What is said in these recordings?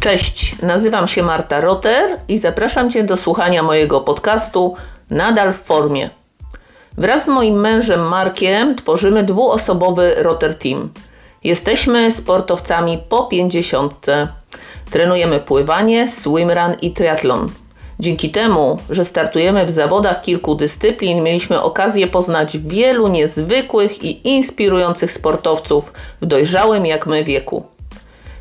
Cześć, nazywam się Marta Rotter i zapraszam Cię do słuchania mojego podcastu Nadal w formie. Wraz z moim mężem Markiem tworzymy dwuosobowy Rotter Team. Jesteśmy sportowcami po 50. Trenujemy pływanie, swimrun i triathlon. Dzięki temu, że startujemy w zawodach kilku dyscyplin, mieliśmy okazję poznać wielu niezwykłych i inspirujących sportowców w dojrzałym jak my wieku.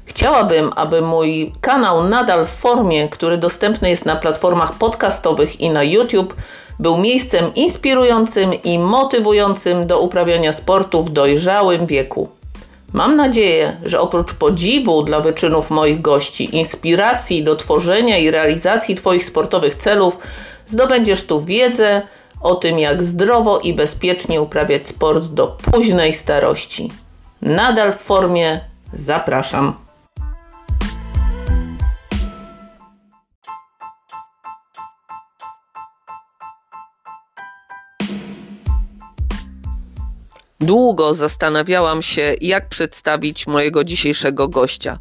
Chciałabym, aby mój kanał Nadal w formie, który dostępny jest na platformach podcastowych i na YouTube, był miejscem inspirującym i motywującym do uprawiania sportu w dojrzałym wieku. Mam nadzieję, że oprócz podziwu dla wyczynów moich gości, inspiracji do tworzenia i realizacji Twoich sportowych celów, zdobędziesz tu wiedzę o tym, jak zdrowo i bezpiecznie uprawiać sport do późnej starości. Nadal w formie, zapraszam. Długo zastanawiałam się, jak przedstawić mojego dzisiejszego gościa.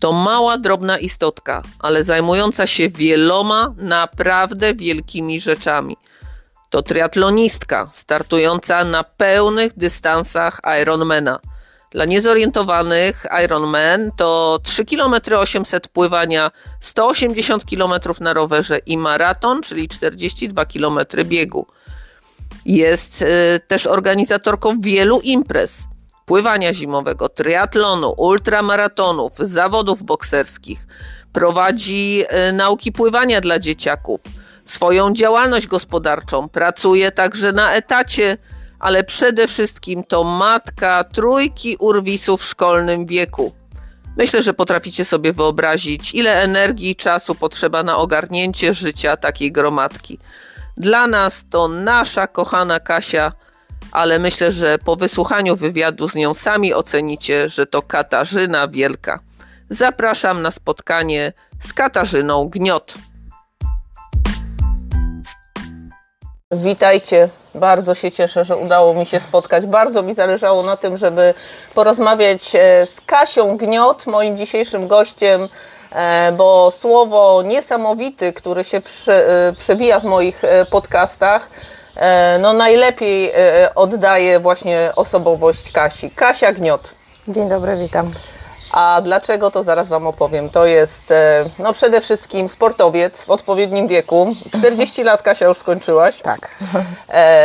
To mała, drobna istotka, ale zajmująca się wieloma naprawdę wielkimi rzeczami. To triathlonistka, startująca na pełnych dystansach Ironmana. Dla niezorientowanych Ironman to 3 km 800 pływania, 180 km na rowerze i maraton, czyli 42 km biegu. Jest też organizatorką wielu imprez, pływania zimowego, triatlonu, ultramaratonów, zawodów bokserskich. Prowadzi nauki pływania dla dzieciaków, swoją działalność gospodarczą, pracuje także na etacie, ale przede wszystkim to matka trójki urwisów w szkolnym wieku. Myślę, że potraficie sobie wyobrazić, ile energii i czasu potrzeba na ogarnięcie życia takiej gromadki. Dla nas to nasza kochana Kasia, ale myślę, że po wysłuchaniu wywiadu z nią sami ocenicie, że to Katarzyna Wielka. Zapraszam na spotkanie z Katarzyną Gniot. Witajcie. Bardzo się cieszę, że udało mi się spotkać. Bardzo mi zależało na tym, żeby porozmawiać z Kasią Gniot, moim dzisiejszym gościem, bo słowo niesamowity, które się przewija w moich podcastach, no najlepiej oddaje właśnie osobowość Kasi. Kasia Gniot. Dzień dobry, witam. A dlaczego, to zaraz Wam opowiem. To jest no przede wszystkim sportowiec w odpowiednim wieku. 40 lat, Kasia, już skończyłaś. Tak.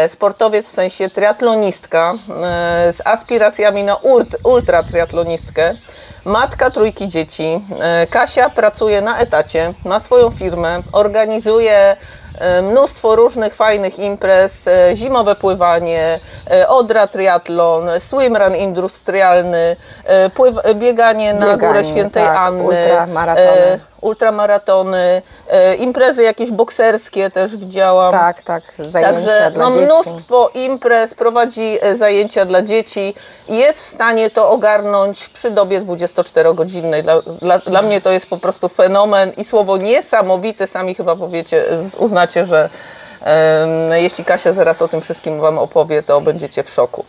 Sportowiec w sensie triatlonistka z aspiracjami na ultra triatlonistkę. Matka trójki dzieci. Kasia pracuje na etacie, ma swoją firmę, organizuje mnóstwo różnych fajnych imprez, zimowe pływanie, Odra Triathlon, swimrun industrialny, bieganie na Górę Świętej Anny, ultramaratony, imprezy jakieś bokserskie też widziałam. Tak, zajęcia także, dla dzieci. Także mnóstwo imprez, prowadzi zajęcia dla dzieci i jest w stanie to ogarnąć przy dobie 24-godzinnej. Dla mnie to jest po prostu fenomen i słowo niesamowite, sami chyba powiecie, uznacie, że jeśli Kasia zaraz o tym wszystkim Wam opowie, to będziecie w szoku.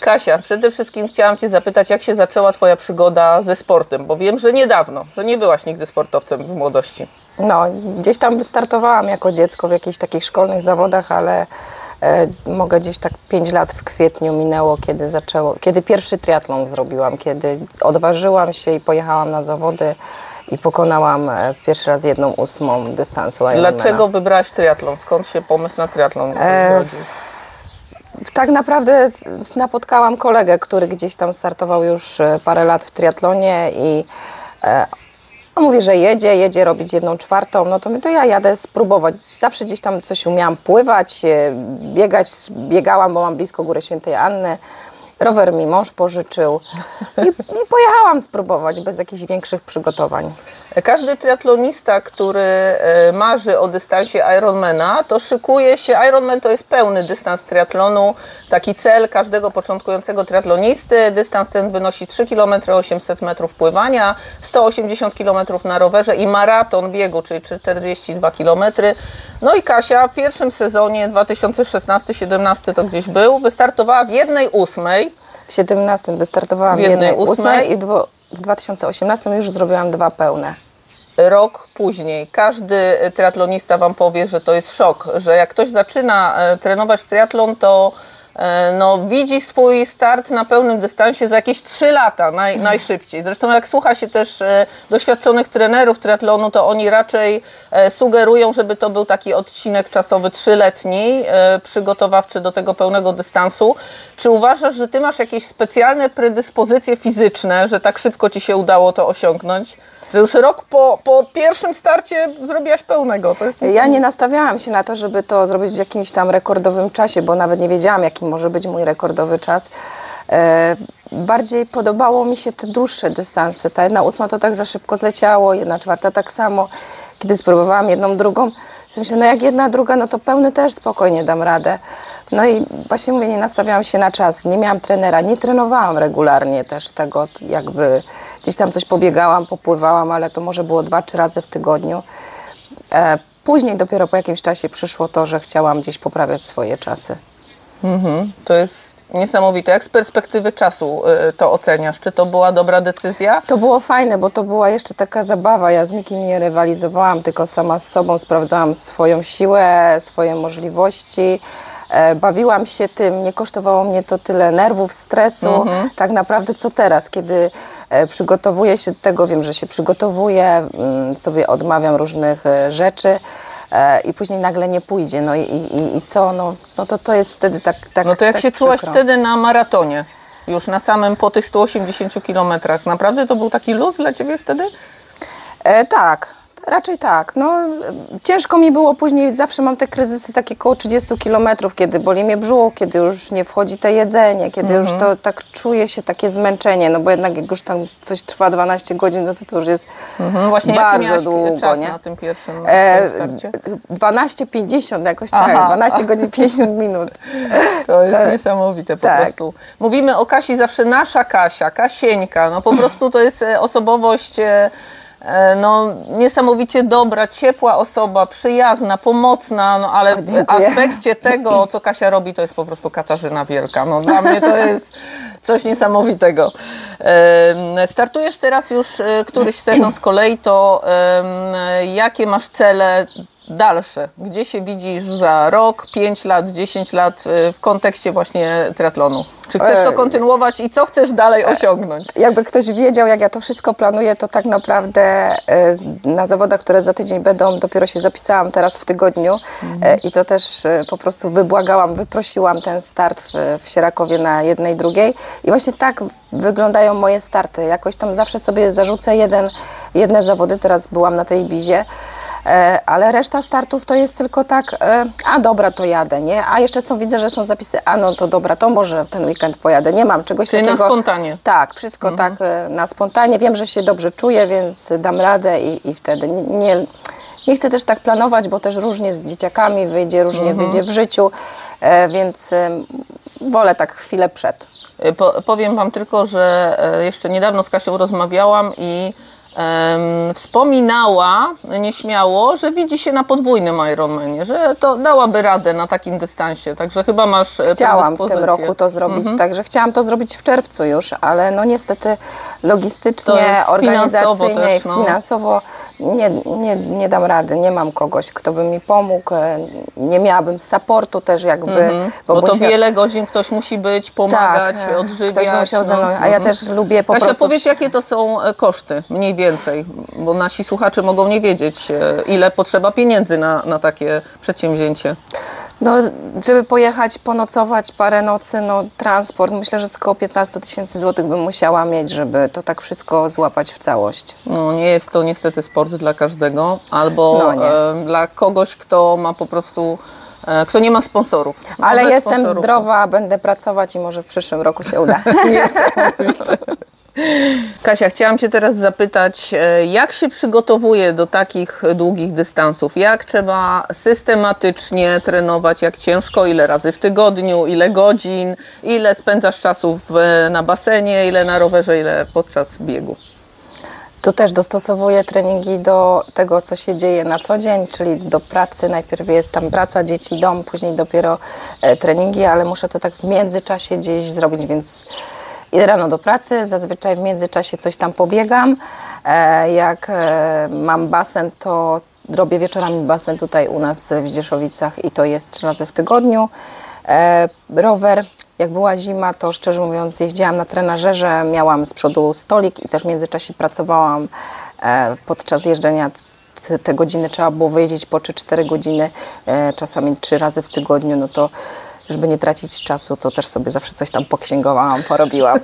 Kasia, przede wszystkim chciałam Cię zapytać, jak się zaczęła Twoja przygoda ze sportem, bo wiem, że niedawno, że nie byłaś nigdy sportowcem w młodości. No, gdzieś tam wystartowałam jako dziecko w jakichś takich szkolnych zawodach, ale mogę gdzieś tak 5 lat w kwietniu minęło, kiedy pierwszy triatlon zrobiłam, kiedy odważyłam się i pojechałam na zawody i pokonałam pierwszy raz 1/8 dystansu Ironmana. Dlaczego wybrałaś triatlon? Skąd się pomysł na triatlon zrodził? Tak naprawdę napotkałam kolegę, który gdzieś tam startował już parę lat w triatlonie i on mówi, że jedzie robić 1/4. No to mówię, to ja jadę spróbować. Zawsze gdzieś tam coś umiałam pływać, biegałam, bo mam blisko Góry Świętej Anny. Rower mi mąż pożyczył i pojechałam spróbować bez jakichś większych przygotowań. Każdy triatlonista, który marzy o dystansie Ironmana, to szykuje się. Ironman to jest pełny dystans triatlonu, taki cel każdego początkującego triatlonisty. Dystans ten wynosi 3 km 800 m pływania, 180 km na rowerze i maraton biegu, czyli 42 km. No i Kasia w pierwszym sezonie 2016-17 to gdzieś był, wystartowała w 1/8. W 2017 wystartowałam w 1/8 i w 2018 już zrobiłam 2 pełne. rok później. Każdy triatlonista Wam powie, że to jest szok, że jak ktoś zaczyna trenować triatlon, to no, widzi swój start na pełnym dystansie za jakieś 3 lata najszybciej. Zresztą jak słucha się też doświadczonych trenerów triatlonu, to oni raczej sugerują, żeby to był taki odcinek czasowy 3-letni, przygotowawczy do tego pełnego dystansu. Czy uważasz, że Ty masz jakieś specjalne predyspozycje fizyczne, że tak szybko Ci się udało to osiągnąć? Że już rok po pierwszym starcie zrobiłaś pełnego. To jest ja nie nastawiałam się na to, żeby to zrobić w jakimś tam rekordowym czasie, bo nawet nie wiedziałam, jaki może być mój rekordowy czas. Bardziej podobało mi się te dłuższe dystanse. Ta 1/8 to tak za szybko zleciało, 1/4 tak samo. Kiedy spróbowałam 1/2, to myślę, no jak 1/2, no to pełny też spokojnie dam radę. No i właśnie mówię, nie nastawiałam się na czas, nie miałam trenera, nie trenowałam regularnie też tego, jakby gdzieś tam coś pobiegałam, popływałam, ale to może było 2-3 razy w tygodniu. Później dopiero po jakimś czasie przyszło to, że chciałam gdzieś poprawiać swoje czasy. To jest niesamowite. Jak z perspektywy czasu to oceniasz? Czy to była dobra decyzja? To było fajne, bo to była jeszcze taka zabawa. Ja z nikim nie rywalizowałam, tylko sama z sobą sprawdzałam swoją siłę, swoje możliwości. Bawiłam się tym, nie kosztowało mnie to tyle nerwów, stresu. Tak naprawdę co teraz, kiedy przygotowuję się do tego, wiem, że się przygotowuję, sobie odmawiam różnych rzeczy i później nagle nie pójdzie. No i co? No to jest wtedy tak No to jak tak się czułaś wtedy na maratonie, już na samym po tych 180 kilometrach, naprawdę to był taki luz dla Ciebie wtedy? Tak. Raczej tak. No, ciężko mi było później, zawsze mam te kryzysy takie koło 30 km, kiedy boli mnie brzuch, kiedy już nie wchodzi to jedzenie, kiedy już to tak czuję się takie zmęczenie, no bo jednak jak już tam coś trwa 12 godzin, no to już jest Właśnie bardzo długo. Czas nie? Na tym pierwszym 12:50 jakoś tak, 12 godzin 50 minut. To jest niesamowite po prostu. Mówimy o Kasi zawsze, nasza Kasia, Kasieńka, no po prostu to jest osobowość... No, niesamowicie dobra, ciepła osoba, przyjazna, pomocna, no, ale w aspekcie tego, co Kasia robi, to jest po prostu Katarzyna Wielka. No, dla mnie to jest coś niesamowitego. Startujesz teraz już któryś sezon z kolei, to jakie masz cele dalsze? Gdzie się widzisz za rok, 5 lat, 10 lat w kontekście właśnie triatlonu? Czy chcesz to kontynuować i co chcesz dalej osiągnąć? Jakby ktoś wiedział, jak ja to wszystko planuję, to tak naprawdę na zawodach, które za tydzień będą, dopiero się zapisałam teraz w tygodniu i to też po prostu wyprosiłam ten start w Sierakowie na 1/2. I właśnie tak wyglądają moje starty. Jakoś tam zawsze sobie zarzucę jedne zawody, teraz byłam na tej Ibizie. Ale reszta startów to jest tylko tak, a dobra, to jadę, nie? A jeszcze widzę, że są zapisy, a no to dobra, to może ten weekend pojadę, nie mam czegoś takiego. Czyli na spontanie. Tak, wszystko tak na spontanie, wiem, że się dobrze czuję, więc dam radę i wtedy nie chcę też tak planować, bo też różnie z dzieciakami wyjdzie, różnie wyjdzie w życiu, więc wolę tak chwilę przed. Powiem Wam tylko, że jeszcze niedawno z Kasią rozmawiałam i wspominała nieśmiało, że widzi się na podwójnym Ironmanie, że to dałaby radę na takim dystansie, także chyba masz predyspozycję. Chciałam w tym roku to zrobić, także chciałam to zrobić w czerwcu już, ale no niestety logistycznie, organizacyjnie, finansowo nie dam rady, nie mam kogoś, kto by mi pomógł, nie miałabym supportu też jakby. Bo to wiele godzin ktoś musi być, pomagać, odżywiać. Ktoś musiał ze mną, a ja też lubię po prostu... Kasia, powiedz, jakie to są koszty mniej więcej, bo nasi słuchacze mogą nie wiedzieć, ile potrzeba pieniędzy na takie przedsięwzięcie. No, żeby pojechać, ponocować parę nocy, no transport, myślę, że około 15 000 złotych bym musiała mieć, żeby to tak wszystko złapać w całość. No, nie jest to niestety sport dla każdego, albo dla kogoś, kto ma po prostu... Kto nie ma sponsorów. Ale jestem zdrowa, będę pracować i może w przyszłym roku się uda. Kasia, chciałam Cię teraz zapytać, jak się przygotowuje do takich długich dystansów? Jak trzeba systematycznie trenować? Jak ciężko? Ile razy w tygodniu? Ile godzin? Ile spędzasz czasu na basenie? Ile na rowerze? Ile podczas biegu? Tu też dostosowuję treningi do tego, co się dzieje na co dzień, czyli do pracy. Najpierw jest tam praca, dzieci, dom, później dopiero treningi, ale muszę to tak w międzyczasie gdzieś zrobić, więc Idę rano do pracy, zazwyczaj w międzyczasie coś tam pobiegam. Jak mam basen, to robię wieczorami basen tutaj u nas w Dzierżowicach i to jest 3 razy w tygodniu. Rower, jak była zima, to szczerze mówiąc jeździłam na trenażerze, miałam z przodu stolik i też w międzyczasie pracowałam podczas jeżdżenia. Te godziny trzeba było wyjeździć po 3-4 godziny, czasami 3 razy w tygodniu, no to żeby nie tracić czasu, to też sobie zawsze coś tam poksięgowałam, porobiłam.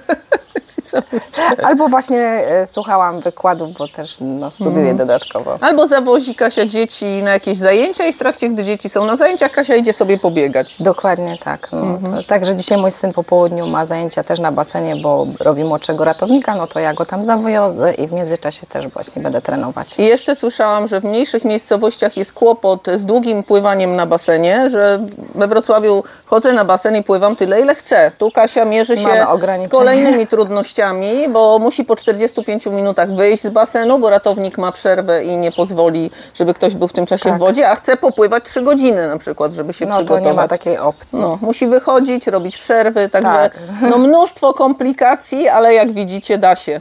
Albo właśnie słuchałam wykładów, bo też no, studiuję dodatkowo. Albo zawozi Kasia dzieci na jakieś zajęcia i w trakcie, gdy dzieci są na zajęciach, Kasia idzie sobie pobiegać. Dokładnie tak. No. Także dzisiaj mój syn po południu ma zajęcia też na basenie, bo robi młodszego ratownika, no to ja go tam zawożę i w międzyczasie też właśnie będę trenować. I jeszcze słyszałam, że w mniejszych miejscowościach jest kłopot z długim pływaniem na basenie, że we Wrocławiu chodzę na basen i pływam tyle, ile chcę. Tu Kasia mierzy się z kolejnymi trudnościami, bo musi po 45 minutach wyjść z basenu, bo ratownik ma przerwę i nie pozwoli, żeby ktoś był w tym czasie w wodzie, a chce popływać 3 godziny na przykład, żeby się przygotować. No to nie ma takiej opcji. No, musi wychodzić, robić przerwy, także no, mnóstwo komplikacji, ale jak widzicie da się.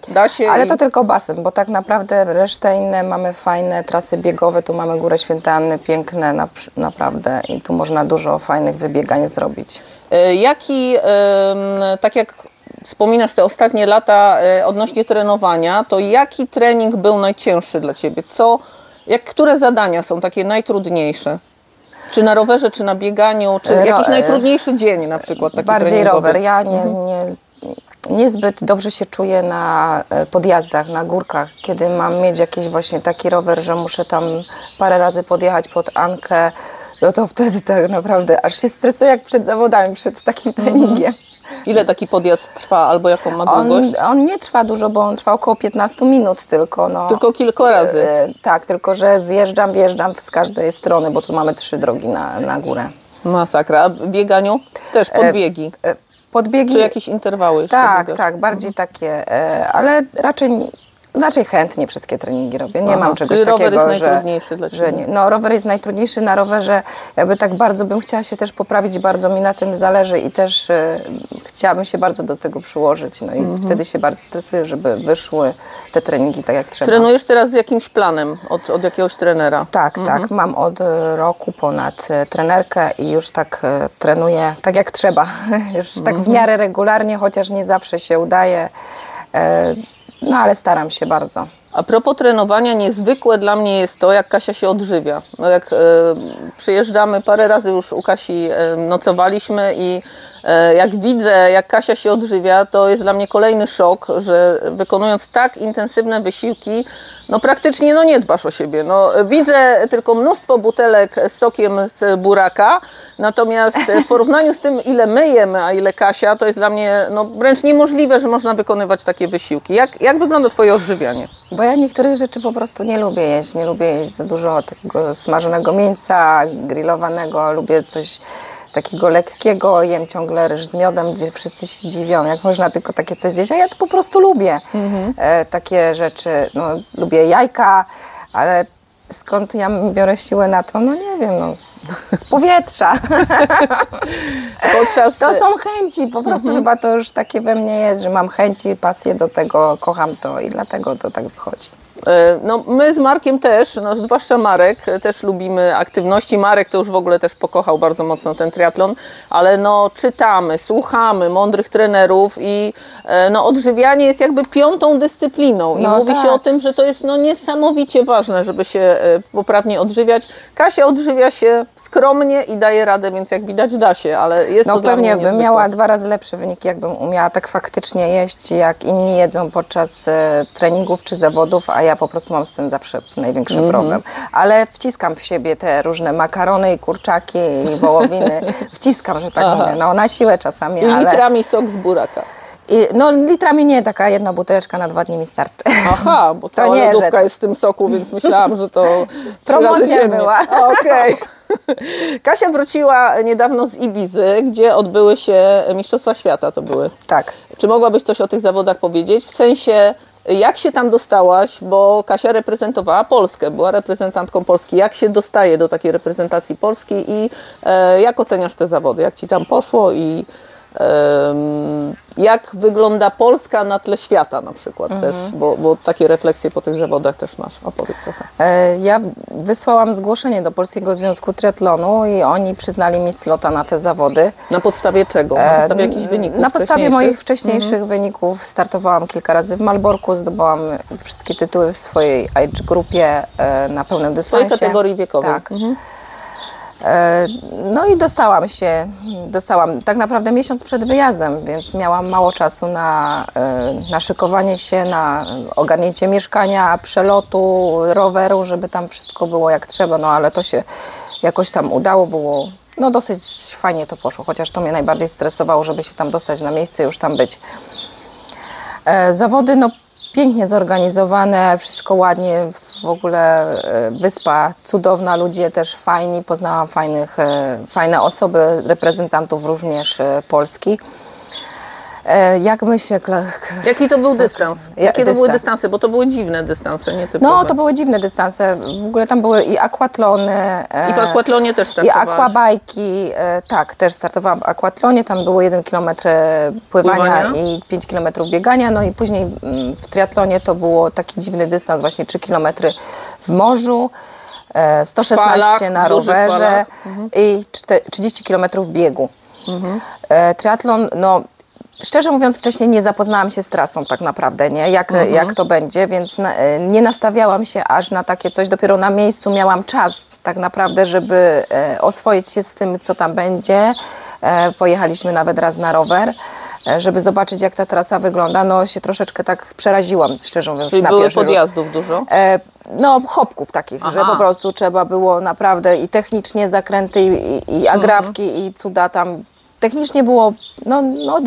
Ale to tylko basen, bo tak naprawdę resztę inne mamy fajne trasy biegowe, tu mamy Górę Święta Anny, piękne naprawdę i tu można dużo fajnych wybiegań zrobić. Tak jak wspominasz te ostatnie lata odnośnie trenowania, to jaki trening był najcięższy dla Ciebie? Które zadania są takie najtrudniejsze? Czy na rowerze, czy na bieganiu, czy jakiś najtrudniejszy dzień na przykład? Taki bardziej treningowy? Rower. Ja niezbyt dobrze się czuję na podjazdach, na górkach, kiedy mam mieć jakiś właśnie taki rower, że muszę tam parę razy podjechać pod Ankę, no to wtedy tak naprawdę aż się stresuję jak przed zawodami, przed takim treningiem. Ile taki podjazd trwa albo jaką ma długość? On nie trwa dużo, bo on trwa około 15 minut tylko. No. Tylko kilka razy? Tak, tylko że zjeżdżam, wjeżdżam z każdej strony, bo tu mamy 3 drogi na górę. Masakra. A w bieganiu? Też podbiegi? Podbiegi. Czy jakieś interwały? Tak, bardziej takie, ale raczej chętnie wszystkie treningi robię. Nie mam czegoś takiego, rower jest najtrudniejszy dla Ciebie. Rower jest najtrudniejszy. Na rowerze jakby tak bardzo bym chciała się też poprawić, bardzo mi na tym zależy i też chciałabym się bardzo do tego przyłożyć. No i wtedy się bardzo stresuję, żeby wyszły te treningi tak jak trzeba. Trenujesz teraz z jakimś planem od jakiegoś trenera? Tak. Mam od roku ponad trenerkę i już tak trenuję tak jak trzeba. Już tak w miarę regularnie, chociaż nie zawsze się udaje. No ale staram się bardzo. A propos trenowania, niezwykłe dla mnie jest to, jak Kasia się odżywia. Jak przyjeżdżamy, parę razy już u Kasi nocowaliśmy i jak widzę, jak Kasia się odżywia, to jest dla mnie kolejny szok, że wykonując tak intensywne wysiłki, no praktycznie nie dbasz o siebie. No, widzę tylko mnóstwo butelek z sokiem z buraka, natomiast w porównaniu z tym, ile my jemy, a ile Kasia, to jest dla mnie wręcz niemożliwe, że można wykonywać takie wysiłki. Jak wygląda Twoje odżywianie? Bo ja niektórych rzeczy po prostu nie lubię jeść. Nie lubię jeść za dużo takiego smażonego mięsa, grillowanego. Lubię coś takiego lekkiego. Jem ciągle ryż z miodem, gdzie wszyscy się dziwią, jak można tylko takie coś zjeść. A ja to po prostu lubię takie rzeczy. Lubię jajka, ale skąd ja biorę siłę na to? Nie wiem, z powietrza. To są chęci, po prostu chyba to już takie we mnie jest, że mam chęci, pasję do tego, kocham to i dlatego to tak wychodzi. My z Markiem też, zwłaszcza Marek, też lubimy aktywności. Marek to już w ogóle też pokochał bardzo mocno ten triatlon, ale czytamy, słuchamy mądrych trenerów i odżywianie jest jakby 5. dyscypliną i mówi się o tym, że to jest niesamowicie ważne, żeby się poprawnie odżywiać. Kasia odżywia się skromnie i daje radę, więc jak widać da się, ale jest to dla mnie niezwykłe. Bym miała 2 razy lepsze wyniki, jakbym umiała tak faktycznie jeść, jak inni jedzą podczas treningów czy zawodów, a ja po prostu mam z tym zawsze największy problem. Ale wciskam w siebie te różne makarony i kurczaki i wołowiny. Wciskam, że tak mówię. Na siłę czasami. I litrami sok z buraka. Litrami nie, taka jedna buteleczka na 2 dni mi starczy. Aha, bo cała lodówka jest w tym soku, więc myślałam, że to 3 razy dziennie. Była. Okej. Kasia wróciła niedawno z Ibizy, gdzie odbyły się Mistrzostwa Świata to były. Tak. Czy mogłabyś coś o tych zawodach powiedzieć? W sensie, jak się tam dostałaś, bo Kasia reprezentowała Polskę, była reprezentantką Polski. Jak się dostaje do takiej reprezentacji Polski i jak oceniasz te zawody? Jak Ci tam poszło i jak wygląda Polska na tle świata na przykład też, bo takie refleksje po tych zawodach też masz. Opowiedz trochę. Ja wysłałam zgłoszenie do Polskiego Związku Triathlonu i oni przyznali mi slota na te zawody. Na podstawie czego? Na podstawie jakichś wyników? Na podstawie moich wcześniejszych wyników. Startowałam kilka razy w Malborku, zdobyłam wszystkie tytuły w swojej age grupie na pełnym dystansie. W swojej kategorii wiekowej. Tak. No i dostałam tak naprawdę miesiąc przed wyjazdem, więc miałam mało czasu na szykowanie się, na ogarnięcie mieszkania, przelotu, roweru, żeby tam wszystko było jak trzeba, no ale to się jakoś tam udało, było, no dosyć fajnie to poszło, chociaż to mnie najbardziej stresowało, żeby się tam dostać na miejsce, już tam być. Zawody, no pięknie zorganizowane, wszystko ładnie, w ogóle wyspa cudowna, ludzie też fajni, poznałam fajne osoby, reprezentantów również Polski. Jak myślę... Jaki to był dystans? Jakie to były dystanse? Bo to były dziwne dystanse, nietypowe. No, to były dziwne dystanse. W ogóle tam były i akwatlony. I w akwatlonie też startowałaś? I akwabajki. Tak, też startowałam w akwatlonie. Tam było 1 km pływania i 5 km biegania. No i później w triatlonie to było taki dziwny dystans, właśnie 3 km w morzu, 116 na rowerze i 30 km biegu. Triatlon, no... Szczerze mówiąc, wcześniej nie zapoznałam się z trasą tak naprawdę, nie? Jak to będzie, więc nie nastawiałam się aż na takie coś. Dopiero na miejscu miałam czas tak naprawdę, żeby oswoić się z tym, co tam będzie. Pojechaliśmy nawet raz na rower, żeby zobaczyć, jak ta trasa wygląda. No się troszeczkę tak przeraziłam, szczerze mówiąc. Czyli były podjazdów dużo? No, hopków takich, że po prostu trzeba było naprawdę i technicznie zakręty, i agrawki, i cuda tam. Technicznie było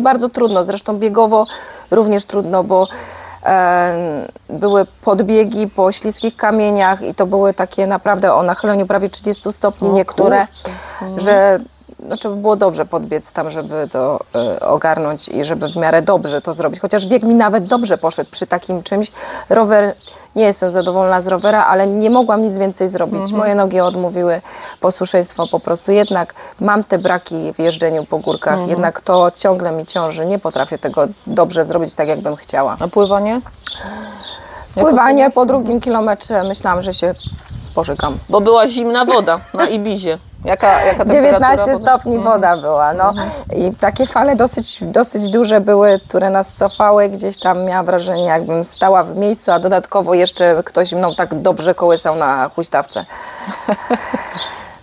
bardzo trudno, zresztą biegowo również trudno, bo były podbiegi po śliskich kamieniach i to były takie naprawdę o nachyleniu prawie 30 stopni niektóre, że trzeba było dobrze podbiec tam, żeby to ogarnąć i żeby w miarę dobrze to zrobić. Chociaż bieg mi nawet dobrze poszedł przy takim czymś. Rower, nie jestem zadowolona z rowera, ale nie mogłam nic więcej zrobić. Moje nogi odmówiły posłuszeństwo po prostu. Jednak mam te braki w jeżdżeniu po górkach. Jednak to ciągle mi ciąży. Nie potrafię tego dobrze zrobić tak, jakbym chciała. A pływanie? Pływanie po drugim kilometrze myślałam, że się pożykam. Bo była zimna woda na Ibizie. Jaka 19 stopni woda była, no i takie fale dosyć duże były, które nas cofały, gdzieś tam miałam wrażenie, jakbym stała w miejscu, a dodatkowo jeszcze ktoś mną tak dobrze kołysał na huśtawce.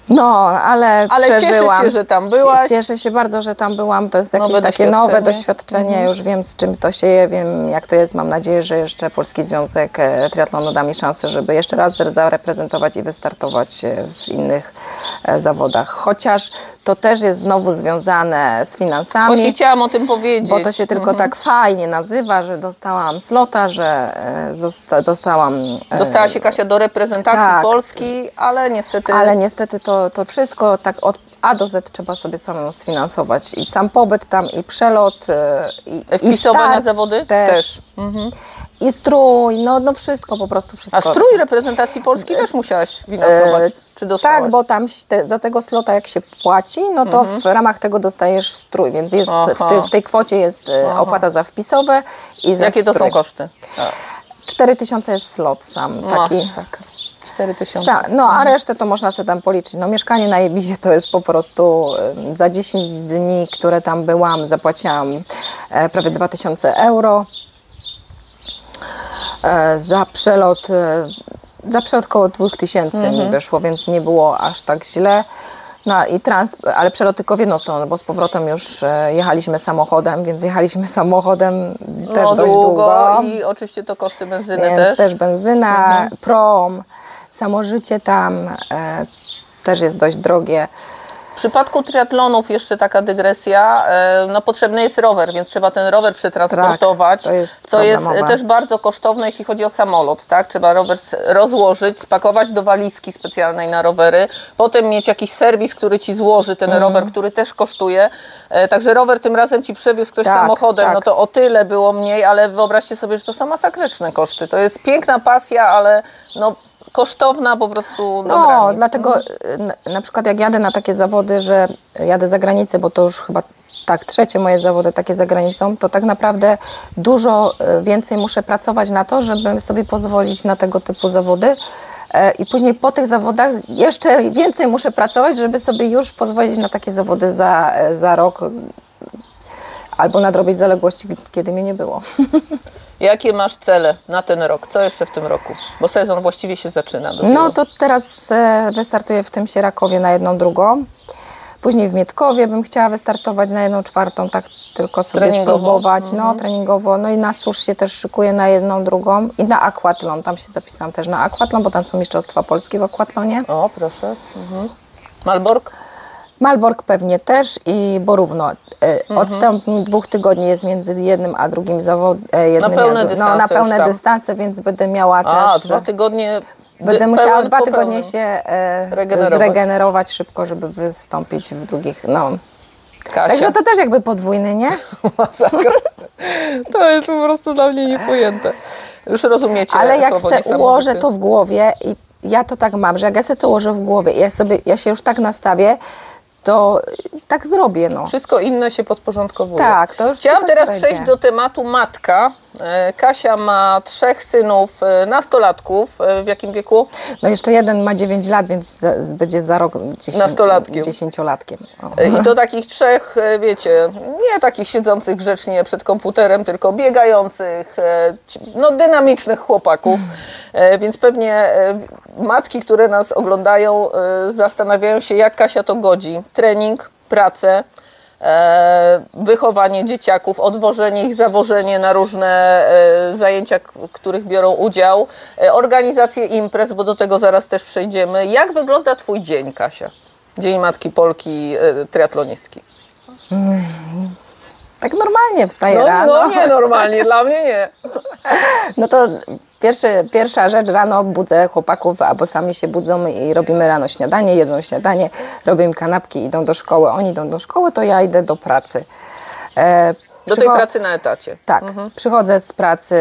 No, ale przeżyłam. Cieszę się, że tam byłaś. Cieszę się bardzo, że tam byłam. To jest jakieś takie nowe doświadczenie. Już wiem, z czym to się je, wiem, jak to jest. Mam nadzieję, że jeszcze Polski Związek Triathlonu da mi szansę, żeby jeszcze raz zareprezentować i wystartować w innych zawodach. Chociaż to też jest znowu związane z finansami. Właśnie chciałam o tym powiedzieć. Bo to się tylko tak fajnie nazywa, że dostałam slota, że dostałam... Dostała się Kasia do reprezentacji Polski, ale niestety... Ale niestety to wszystko tak od A do Z trzeba sobie samemu sfinansować. I sam pobyt tam, i przelot, i start na zawody też. I strój, no wszystko, po prostu wszystko. A strój reprezentacji Polski też musiałaś finansować, czy dostałaś? Tak, bo tam za tego slota jak się płaci, no to w ramach tego dostajesz strój, więc jest w tej kwocie jest opłata za wpisowe i za Jakie strój. To są koszty? 4000 jest slot sam, taki. Masakra. 4000. No a resztę to można sobie tam policzyć. No mieszkanie na Ibizie to jest po prostu za 10 dni, które tam byłam, zapłaciłam prawie 2000 euro. Za przelot około 2000 mi wyszło, więc nie było aż tak źle. No i ale przelot tylko w jedną stronę, bo z powrotem już jechaliśmy samochodem, więc jechaliśmy samochodem też dość długo. I oczywiście to koszty benzyny więc też. Też benzyna, prom, samożycie tam też jest dość drogie. W przypadku triatlonów jeszcze taka dygresja, no potrzebny jest rower, więc trzeba ten rower przetransportować, tak, co jest też bardzo kosztowne, jeśli chodzi o samolot, tak? Trzeba rower rozłożyć, spakować do walizki specjalnej na rowery, potem mieć jakiś serwis, który ci złoży ten rower, który też kosztuje, także rower tym razem ci przewiózł ktoś samochodem, no to o tyle było mniej, ale wyobraźcie sobie, że to są masakryczne koszty, to jest piękna pasja, ale no kosztowna po prostu do granic. Dlatego na przykład jak jadę na takie zawody, że jadę za granicę, bo to już chyba tak trzecie moje zawody takie za granicą, to tak naprawdę dużo więcej muszę pracować na to, żeby sobie pozwolić na tego typu zawody. I później po tych zawodach jeszcze więcej muszę pracować, żeby sobie już pozwolić na takie zawody za rok albo nadrobić zaległości, kiedy mnie nie było. Jakie masz cele na ten rok? Co jeszcze w tym roku? Bo sezon właściwie się zaczyna dopiero. No to teraz wystartuję w tym Sierakowie na 1/2. Później w Mietkowie bym chciała wystartować na 1/4, tak tylko sobie spróbować. No, treningowo. No i na susz się też szykuję na 1/2. I na aquatlon, tam się zapisałam też na aquatlon, bo tam są Mistrzostwa Polski w aquatlonie. O, proszę. Mhm. Malbork? Malbork pewnie też i Borówno. Odstęp 2 tygodni jest między jednym a drugim zawodem. Na pełne dystanse, więc będę miała też... 2 tygodnie... Będę musiała 2 tygodnie się zregenerować szybko, żeby wystąpić w drugich, Kasia. Także to też jakby podwójny, nie? To jest po prostu dla mnie niepojęte. Już rozumiecie. Ale jak se ułożę to w głowie i ja to tak mam, że jak ja se to ułożę w głowie i ja się już tak nastawię, to tak zrobię. Wszystko inne się podporządkowuje. Tak, to już chciałam teraz przejść do tematu matka. Kasia ma 3 synów, nastolatków. W jakim wieku? No jeszcze jeden ma 9 lat, więc będzie za rok 10-latkiem. I to takich 3, wiecie, nie takich siedzących grzecznie przed komputerem, tylko biegających, dynamicznych chłopaków. Więc pewnie matki, które nas oglądają, zastanawiają się, jak Kasia to godzi. Trening, pracę, wychowanie dzieciaków, odwożenie ich, zawożenie na różne zajęcia, w których biorą udział, organizację imprez, bo do tego zaraz też przejdziemy. Jak wygląda Twój dzień, Kasia? Dzień Matki Polki, triathlonistki. Tak normalnie wstaję rano. Nie normalnie, dla mnie nie. To pierwsza rzecz, rano budzę chłopaków, albo sami się budzą i robimy rano śniadanie, jedzą śniadanie, robię im kanapki, idą do szkoły. Oni idą do szkoły, to ja idę do pracy. Tej pracy na etacie. Tak, przychodzę z pracy,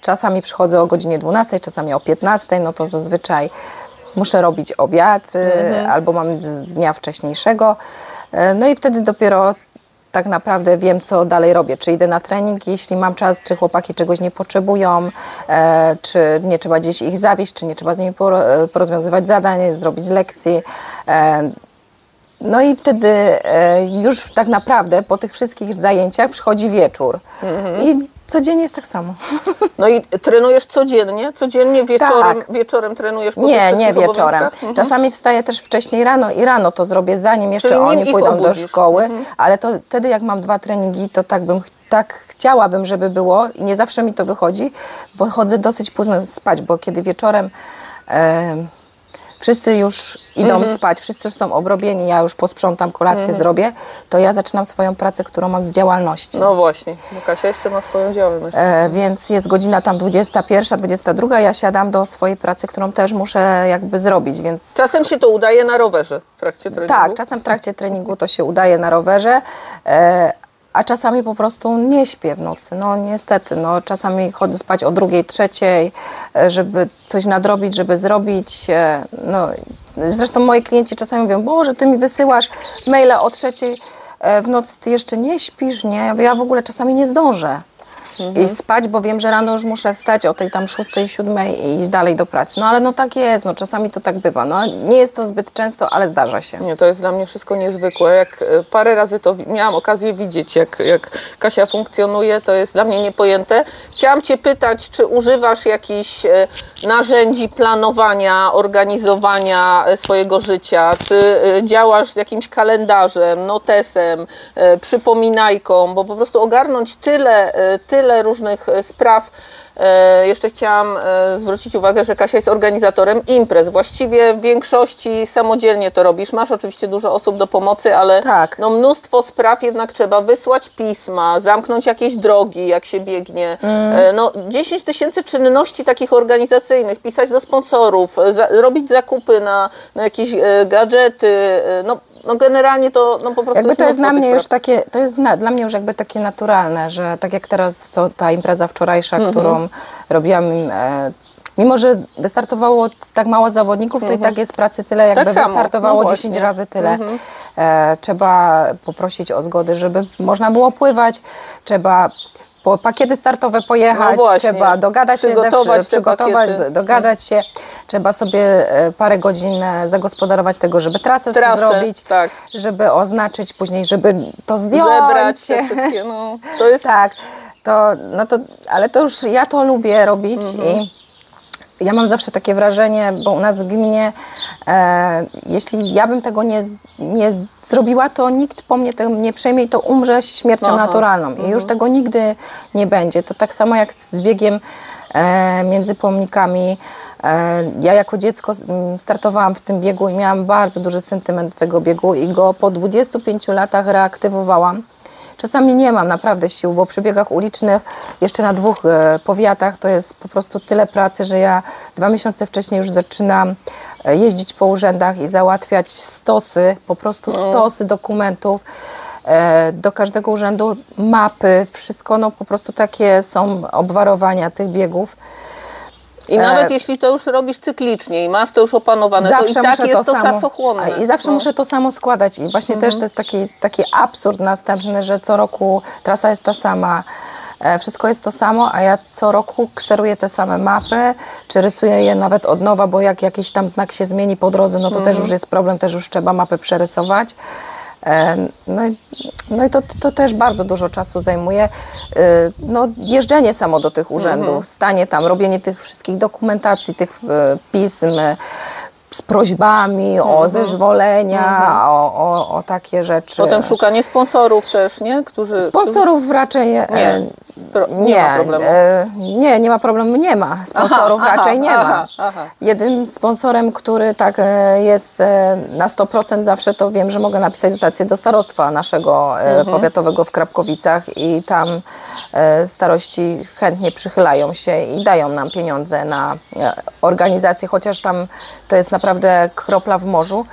czasami przychodzę o godzinie 12, czasami o 15, to zazwyczaj muszę robić obiad, albo mam z dnia wcześniejszego. I wtedy dopiero tak naprawdę wiem, co dalej robię. Czy idę na trening, jeśli mam czas, czy chłopaki czegoś nie potrzebują, czy nie trzeba gdzieś ich zawieźć, czy nie trzeba z nimi porozwiązywać zadań, zrobić lekcji. I wtedy już tak naprawdę po tych wszystkich zajęciach przychodzi wieczór. I codziennie jest tak samo. I trenujesz codziennie? Codziennie wieczorem, wieczorem trenujesz po tych wszystkich wieczorem. Czasami wstaję też wcześniej rano i rano to zrobię, zanim jeszcze oni pójdą do szkoły. Ale to wtedy jak mam 2 treningi, to tak chciałabym, żeby było. I nie zawsze mi to wychodzi, bo chodzę dosyć późno spać, bo kiedy wieczorem... wszyscy już idą spać, wszyscy już są obrobieni, ja już posprzątam, kolację zrobię, to ja zaczynam swoją pracę, którą mam z działalności. No właśnie, Kasia jeszcze ma swoją działalność. Więc jest godzina tam 21, 22, ja siadam do swojej pracy, którą też muszę jakby zrobić, więc... Czasem się to udaje na rowerze w trakcie treningu? Tak, czasem w trakcie treningu to się udaje na rowerze, a czasami po prostu nie śpię w nocy. Niestety, czasami chodzę spać o 2, 3, żeby coś nadrobić, żeby zrobić. Zresztą moi klienci czasami mówią, Boże, Ty mi wysyłasz maile o 3 w nocy, Ty jeszcze nie śpisz, nie? Ja w ogóle czasami nie zdążę iść spać, bo wiem, że rano już muszę wstać o tej tam 6, 7 i iść dalej do pracy. Ale tak jest, czasami to tak bywa. Nie jest to zbyt często, ale zdarza się. Nie, to jest dla mnie wszystko niezwykłe. Jak parę razy to miałam okazję widzieć, jak Kasia funkcjonuje, to jest dla mnie niepojęte. Chciałam Cię pytać, czy używasz jakichś narzędzi planowania, organizowania swojego życia, czy działasz z jakimś kalendarzem, notesem, przypominajką, bo po prostu ogarnąć tyle różnych spraw. Jeszcze chciałam zwrócić uwagę, że Kasia jest organizatorem imprez. Właściwie w większości samodzielnie to robisz. Masz oczywiście dużo osób do pomocy, ale mnóstwo spraw jednak trzeba wysłać pisma, zamknąć jakieś drogi, jak się biegnie. 10 000 czynności takich organizacyjnych, pisać do sponsorów, robić zakupy na jakieś gadżety. Generalnie to po prostu jakby to jest dla mnie już takie, to jest dla mnie już jakby takie naturalne, że tak jak teraz ta impreza wczorajsza, którą robiłam mimo że wystartowało tak mało zawodników, to i tak jest pracy tyle, jakby tak wystartowało 10 razy tyle. Trzeba poprosić o zgodę, żeby można było pływać, trzeba po pakiety startowe pojechać, trzeba dogadać się, przygotować, dogadać się, trzeba sobie parę godzin zagospodarować tego, żeby trasę zrobić, tak, żeby oznaczyć później, żeby to zdjąć. Zebrać te wszystkie, no, to jest... Tak, ale to już ja to lubię robić i... Ja mam zawsze takie wrażenie, bo u nas w gminie, jeśli ja bym tego nie zrobiła, to nikt po mnie tego nie przejmie i to umrze śmiercią naturalną. I już tego nigdy nie będzie. To tak samo jak z biegiem między pomnikami. Ja jako dziecko startowałam w tym biegu i miałam bardzo duży sentyment do tego biegu i go po 25 latach reaktywowałam. Czasami nie mam naprawdę sił, bo przy biegach ulicznych jeszcze na 2 powiatach to jest po prostu tyle pracy, że ja 2 miesiące wcześniej już zaczynam jeździć po urzędach i załatwiać po prostu stosy dokumentów. Do każdego urzędu mapy, wszystko, no po prostu takie są obwarowania tych biegów. I nawet jeśli to już robisz cyklicznie i masz to już opanowane, to i tak jest to czasochłonne. I zawsze muszę to samo składać. I właśnie też to jest taki absurd następny, że co roku trasa jest ta sama, wszystko jest to samo, a ja co roku kseruję te same mapy, czy rysuję je nawet od nowa, bo jak jakiś tam znak się zmieni po drodze, no to też już jest problem, też już trzeba mapę przerysować. No i to też bardzo dużo czasu zajmuje. No, jeżdżenie samo do tych urzędów, stanie tam, robienie tych wszystkich dokumentacji, tych pism z prośbami o zezwolenia, o takie rzeczy. Potem szukanie sponsorów też, nie? Sponsorów raczej nie ma problemu. Sponsorów raczej nie ma. Jedynym sponsorem, który tak jest na 100% zawsze, to wiem, że mogę napisać dotację do starostwa naszego powiatowego w Krapkowicach i tam starości chętnie przychylają się i dają nam pieniądze na organizację, chociaż tam to jest naprawdę kropla w morzu.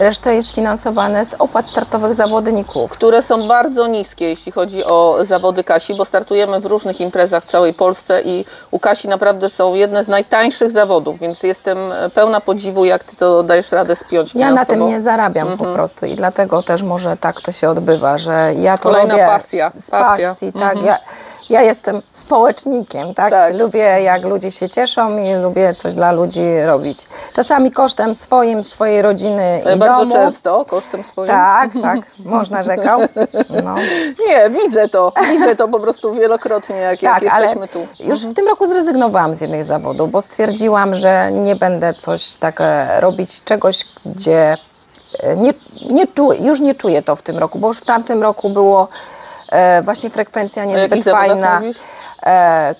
Reszta jest finansowane z opłat startowych zawodników. Które są bardzo niskie, jeśli chodzi o zawody Kasi, bo startujemy w różnych imprezach w całej Polsce i u Kasi naprawdę są jedne z najtańszych zawodów, więc jestem pełna podziwu, jak ty to dajesz radę spiąć finansowo. Ja na tym nie zarabiam po prostu i dlatego też może tak to się odbywa, że ja to robię z pasji. Tak? Ja jestem społecznikiem, tak? Lubię, jak ludzie się cieszą i lubię coś dla ludzi robić. Czasami kosztem swojej rodziny i bardzo domu. Często kosztem swoim. Tak, Mąż narzekał. No. Nie, widzę to po prostu wielokrotnie, jak jesteśmy tu. Już w tym roku zrezygnowałam z jednych zawodów, bo stwierdziłam, że nie będę coś tak robić, czegoś, gdzie już nie czuję to w tym roku, bo już w tamtym roku było... właśnie frekwencja niezbyt fajna.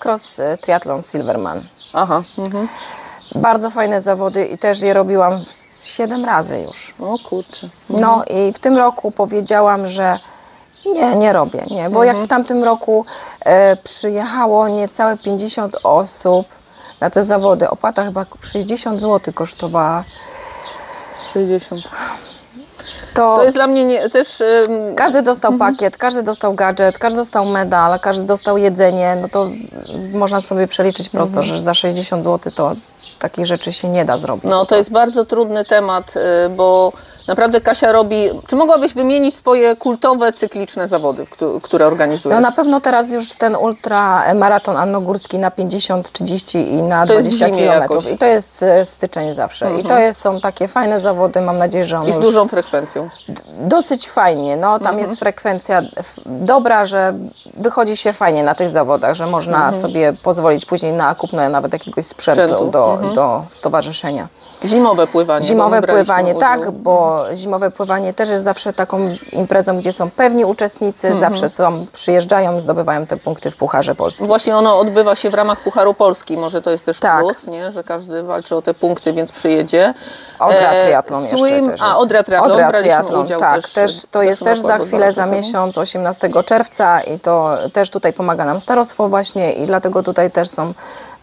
Cross Triathlon Silverman. Bardzo fajne zawody i też je robiłam 7 razy już. O kurczę. No i w tym roku powiedziałam, że nie robię, bo jak w tamtym roku przyjechało niecałe 50 osób na te zawody. Opłata chyba 60 zł kosztowała. 60. To jest dla mnie też... Każdy dostał pakiet, każdy dostał gadżet, każdy dostał medal, każdy dostał jedzenie. No to można sobie przeliczyć prosto, że za 60 zł to takich rzeczy się nie da zrobić. No to jest bardzo trudny temat, bo naprawdę Kasia robi... Czy mogłabyś wymienić swoje kultowe, cykliczne zawody, które organizujesz? No na pewno teraz już ten ultramaraton Annogórski na 50, 30 i na 20 km. I to jest styczeń zawsze. I to są takie fajne zawody, mam nadzieję, że one już... I z dużą frekwencją. Dosyć fajnie. No tam jest frekwencja dobra, że wychodzi się fajnie na tych zawodach, że można sobie pozwolić później na kupno nawet jakiegoś sprzętu do stowarzyszenia. Zimowe pływanie. Zimowe pływanie, tak, bo zimowe pływanie też jest zawsze taką imprezą, gdzie są pewni uczestnicy, zawsze przyjeżdżają, zdobywają te punkty w Pucharze Polskim. Właśnie ono odbywa się w ramach Pucharu Polski, może to jest też plus, nie? Że każdy walczy o te punkty, więc przyjedzie. Odra Triathlon jeszcze też jest. Odra Triathlon, tak, też, to jest też za chwilę, za miesiąc, 18 czerwca i to też tutaj pomaga nam starostwo właśnie i dlatego tutaj też są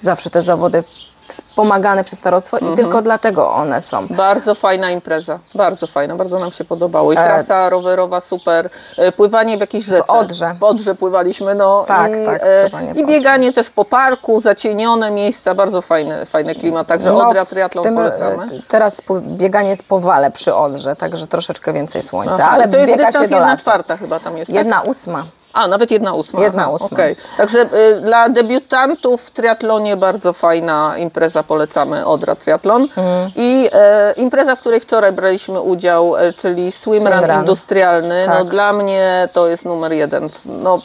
zawsze te zawody wspomagane przez starostwo i tylko dlatego one są. Bardzo fajna impreza, bardzo fajna, bardzo nam się podobało. I trasa rowerowa super, pływanie w jakiejś rzece. W Odrze pływaliśmy, no tak, i bieganie też po parku, zacienione miejsca, bardzo fajny klimat, także no, Odra Triathlon polecamy. Teraz bieganie jest po Wale przy Odrze, także troszeczkę więcej słońca, ale to jest dystans 1/4 chyba tam jest, tak? 1/8. A, nawet 1/8. 1/8. Okay. Także dla debiutantów w triatlonie bardzo fajna impreza, polecamy Odra Triathlon. I impreza, w której wczoraj braliśmy udział, czyli swimrun industrialny. Tak. No, dla mnie to jest numer 1. No,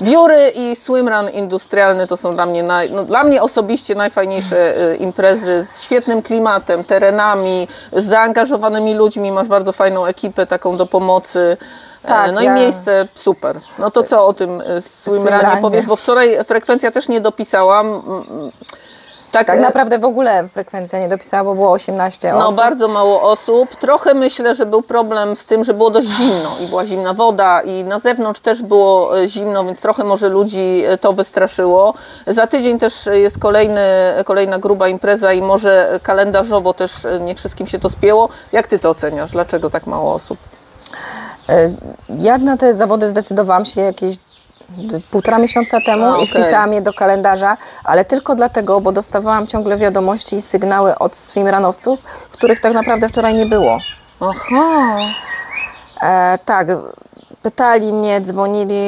wióry i swimrun industrialny to są dla mnie, dla mnie osobiście najfajniejsze imprezy z świetnym klimatem, terenami, z zaangażowanymi ludźmi. Masz bardzo fajną ekipę taką do pomocy. Tak, no i miejsce super. No to co o tym swimrunie powiesz, bo wczoraj frekwencja też nie dopisałam. Tak naprawdę w ogóle frekwencja nie dopisała, bo było 18 osób. No bardzo mało osób. Trochę myślę, że był problem z tym, że było dość zimno i była zimna woda i na zewnątrz też było zimno, więc trochę może ludzi to wystraszyło. Za tydzień też jest kolejna gruba impreza i może kalendarzowo też nie wszystkim się to spięło. Jak ty to oceniasz? Dlaczego tak mało osób? Ja na te zawody zdecydowałam się jakieś 1,5 miesiąca temu i wpisałam je do kalendarza, ale tylko dlatego, bo dostawałam ciągle wiadomości i sygnały od swimranowców, których tak naprawdę wczoraj nie było. Aha. Tak, pytali mnie, dzwonili,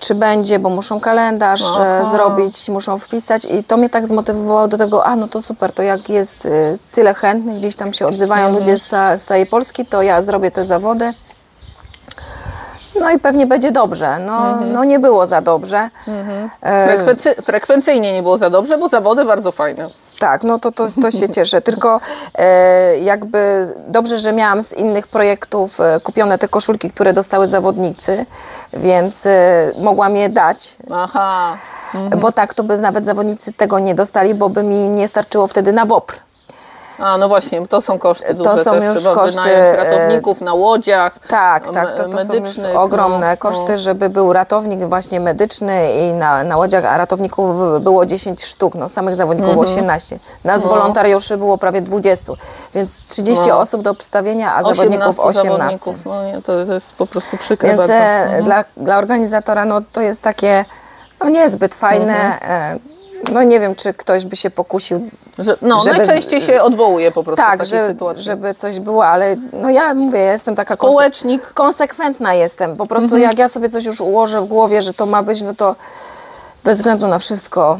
czy będzie, bo muszą kalendarz zrobić, muszą wpisać i to mnie tak zmotywowało do tego, no to super, to jak jest tyle chętnych, gdzieś tam się odzywają ludzie z całej Polski, to ja zrobię te zawody. No i pewnie będzie dobrze. No nie było za dobrze. Frekwencyjnie nie było za dobrze, bo zawody bardzo fajne. Tak, no to się cieszę. Tylko jakby dobrze, że miałam z innych projektów kupione te koszulki, które dostały zawodnicy, więc mogłam je dać. Aha. Bo tak, to by nawet zawodnicy tego nie dostali, bo by mi nie starczyło wtedy na WOPR. A, no właśnie, to są koszty duże, to są też już koszty ratowników na łodziach. Tak, to są już ogromne koszty, żeby był ratownik właśnie medyczny i na łodziach, a ratowników było 10 sztuk, samych zawodników było 18. Nas wolontariuszy było prawie 20, więc 30 osób do obstawienia, a zawodników 18. Zawodników. No nie, to jest po prostu przykre więc bardzo. Dla organizatora to jest takie niezbyt fajne. Nie wiem, czy ktoś by się pokusił. Żeby, najczęściej się odwołuje po prostu w takiej sytuacji. Żeby coś było, ale ja mówię, ja jestem taka konsekwentna jestem. Po prostu jak ja sobie coś już ułożę w głowie, że to ma być, to bez względu na wszystko